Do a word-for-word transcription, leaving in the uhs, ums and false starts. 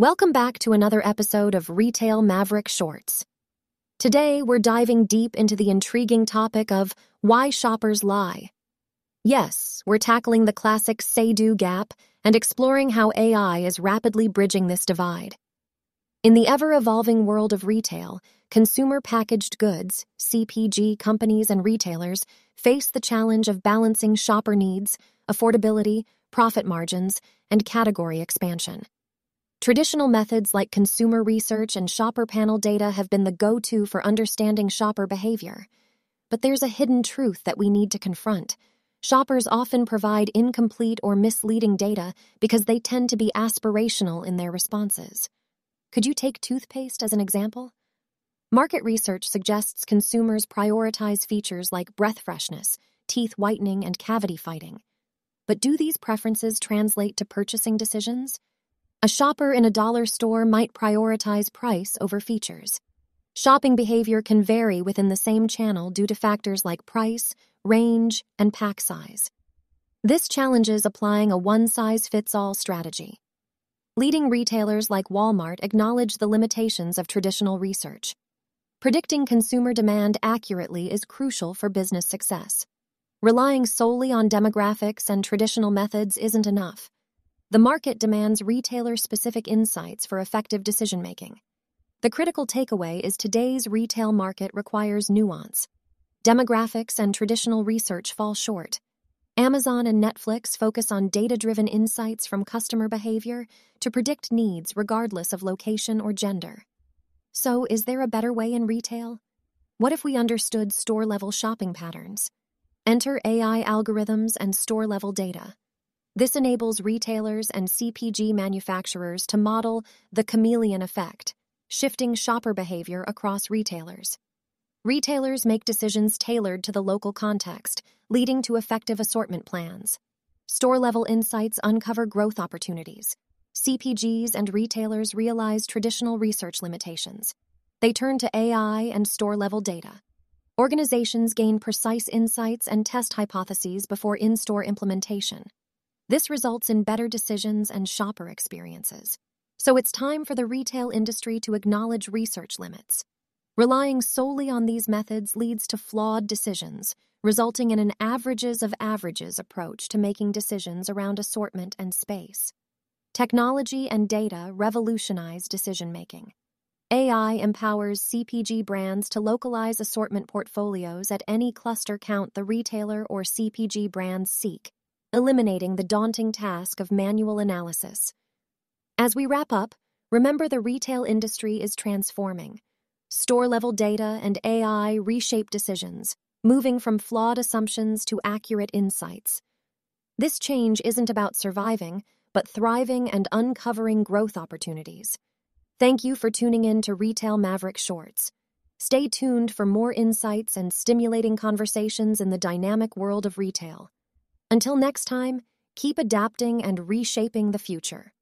Welcome back to another episode of Retail Maverick Shorts. Today, we're diving deep into the intriguing topic of why shoppers lie. Yes, we're tackling the classic say-do gap and exploring how A I is rapidly bridging this divide. In the ever-evolving world of retail, consumer packaged goods, C P G companies and retailers face the challenge of balancing shopper needs, affordability, profit margins, and category expansion. Traditional methods like consumer research and shopper panel data have been the go-to for understanding shopper behavior. But there's a hidden truth that we need to confront. Shoppers often provide incomplete or misleading data because they tend to be aspirational in their responses. Could you take toothpaste as an example? Market research suggests consumers prioritize features like breath freshness, teeth whitening, and cavity fighting. But do these preferences translate to purchasing decisions? A shopper in a dollar store might prioritize price over features. Shopping behavior can vary within the same channel due to factors like price, range, and pack size. This challenges applying a one-size-fits-all strategy. Leading retailers like Walmart acknowledge the limitations of traditional research. Predicting consumer demand accurately is crucial for business success. Relying solely on demographics and traditional methods isn't enough. The market demands retailer-specific insights for effective decision-making. The critical takeaway is today's retail market requires nuance. Demographics and traditional research fall short. Amazon and Netflix focus on data-driven insights from customer behavior to predict needs regardless of location or gender. So, is there a better way in retail? What if we understood store-level shopping patterns? Enter A I algorithms and store-level data. This enables retailers and C P G manufacturers to model the chameleon effect, shifting shopper behavior across retailers. Retailers make decisions tailored to the local context, leading to effective assortment plans. Store-level insights uncover growth opportunities. C P Gs and retailers realize traditional research limitations. They turn to A I and store-level data. Organizations gain precise insights and test hypotheses before in-store implementation. This results in better decisions and shopper experiences. So it's time for the retail industry to acknowledge research limits. Relying solely on these methods leads to flawed decisions, resulting in an averages of averages approach to making decisions around assortment and space. Technology and data revolutionize decision-making. A I empowers C P G brands to localize assortment portfolios at any cluster count the retailer or C P G brands seek, eliminating the daunting task of manual analysis. As we wrap up, remember the retail industry is transforming. Store-level data and A I reshape decisions, moving from flawed assumptions to accurate insights. This change isn't about surviving, but thriving and uncovering growth opportunities. Thank you for tuning in to Retail Maverick Shorts. Stay tuned for more insights and stimulating conversations in the dynamic world of retail. Until next time, keep adapting and reshaping the future.